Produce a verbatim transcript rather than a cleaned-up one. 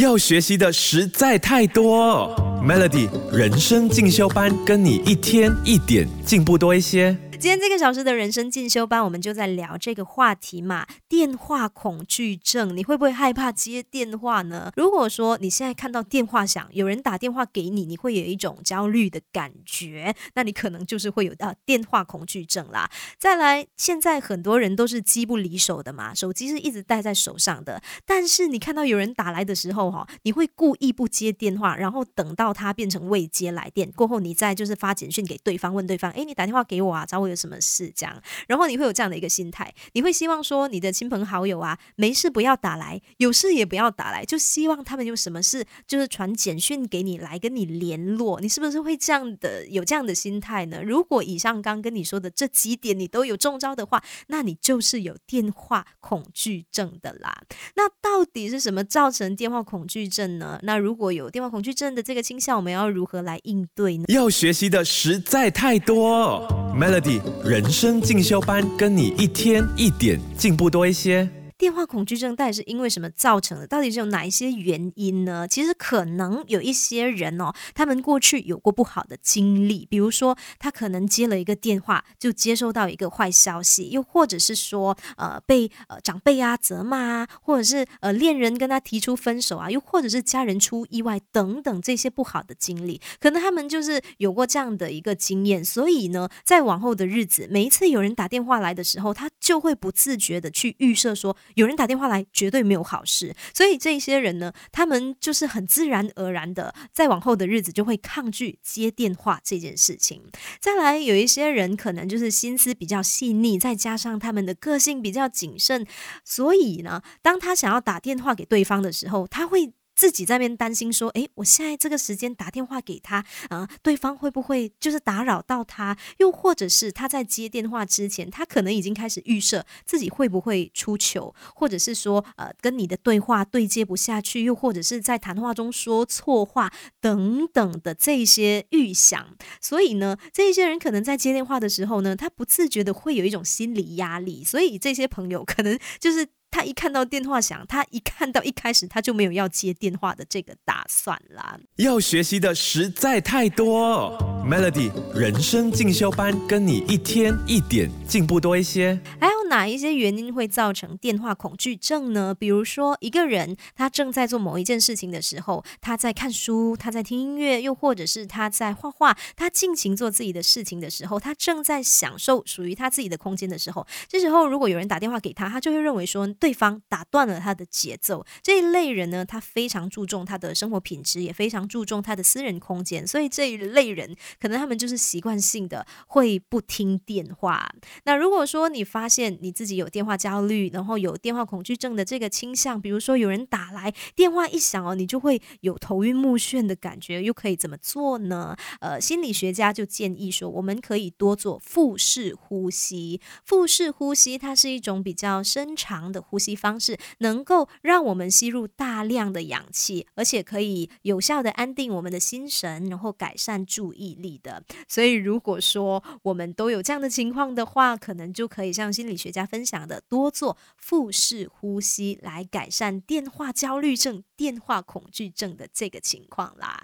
要学习的实在太多。Melody 人生进修班，跟你一天一点进步多一些。今天这个小时的人生进修班，我们就在聊这个话题嘛，电话恐惧症，你会不会害怕接电话呢？如果说你现在看到电话响，有人打电话给你，你会有一种焦虑的感觉，那你可能就是会有、啊、电话恐惧症啦。再来，现在很多人都是机不离手的嘛，手机是一直戴在手上的，但是你看到有人打来的时候、哦、你会故意不接电话，然后等到他变成未接来电过后，你再就是发简讯给对方，问对方，诶，你打电话给我啊，找我有什么事这样，然后你会有这样的一个心态，你会希望说你的亲朋好友啊，没事不要打来，有事也不要打来，就希望他们有什么事就是传简讯给你来跟你联络，你是不是会这样的有这样的心态呢？如果以上刚跟你说的这几点你都有中招的话，那你就是有电话恐惧症的啦。那到底是什么造成电话恐惧症呢？那如果有电话恐惧症的这个倾向，我们要如何来应对呢？要学习的实在太多。 Melody人生进修班，跟你一天一点进步多一些。电话恐惧症到底是因为什么造成的？到底是有哪一些原因呢？其实可能有一些人哦，他们过去有过不好的经历，比如说他可能接了一个电话就接收到一个坏消息，又或者是说呃被呃长辈啊责骂啊，或者是呃恋人跟他提出分手啊，又或者是家人出意外等等，这些不好的经历，可能他们就是有过这样的一个经验，所以呢，在往后的日子，每一次有人打电话来的时候，他就会不自觉的去预设说，有人打电话来绝对没有好事，所以这些人呢，他们就是很自然而然的在往后的日子就会抗拒接电话这件事情。再来，有一些人可能就是心思比较细腻，再加上他们的个性比较谨慎，所以呢，当他想要打电话给对方的时候，他会自己在那边担心说，诶，我现在这个时间打电话给他、呃、对方会不会就是打扰到他，又或者是他在接电话之前，他可能已经开始预设自己会不会出糗，或者是说、呃、跟你的对话对接不下去，又或者是在谈话中说错话等等的这些预想。所以呢，这些人可能在接电话的时候呢，他不自觉的会有一种心理压力，所以这些朋友可能就是他一看到电话响，他一看到一开始他就没有要接电话的这个打算啦。要学习的实在太多。 Melody 人生进修班，跟你一天一点进步多一些。还有哪一些原因会造成电话恐惧症呢？比如说一个人他正在做某一件事情的时候，他在看书，他在听音乐，又或者是他在画画，他尽情做自己的事情的时候，他正在享受属于他自己的空间的时候，这时候如果有人打电话给他，他就会认为说对方打断了他的节奏。这一类人呢，他非常注重他的生活品质，也非常注重他的私人空间，所以这一类人可能他们就是习惯性的会不听电话。那如果说你发现你自己有电话焦虑，然后有电话恐惧症的这个倾向，比如说有人打来，电话一响哦，你就会有头晕目眩的感觉，又可以怎么做呢？呃，心理学家就建议说，我们可以多做腹式呼吸。腹式呼吸它是一种比较深长的呼吸方式，能够让我们吸入大量的氧气，而且可以有效的安定我们的心神，然后改善注意力的。所以如果说我们都有这样的情况的话，可能就可以像心理学家分享的，多做腹式呼吸来改善电话焦虑症、电话恐惧症的这个情况啦。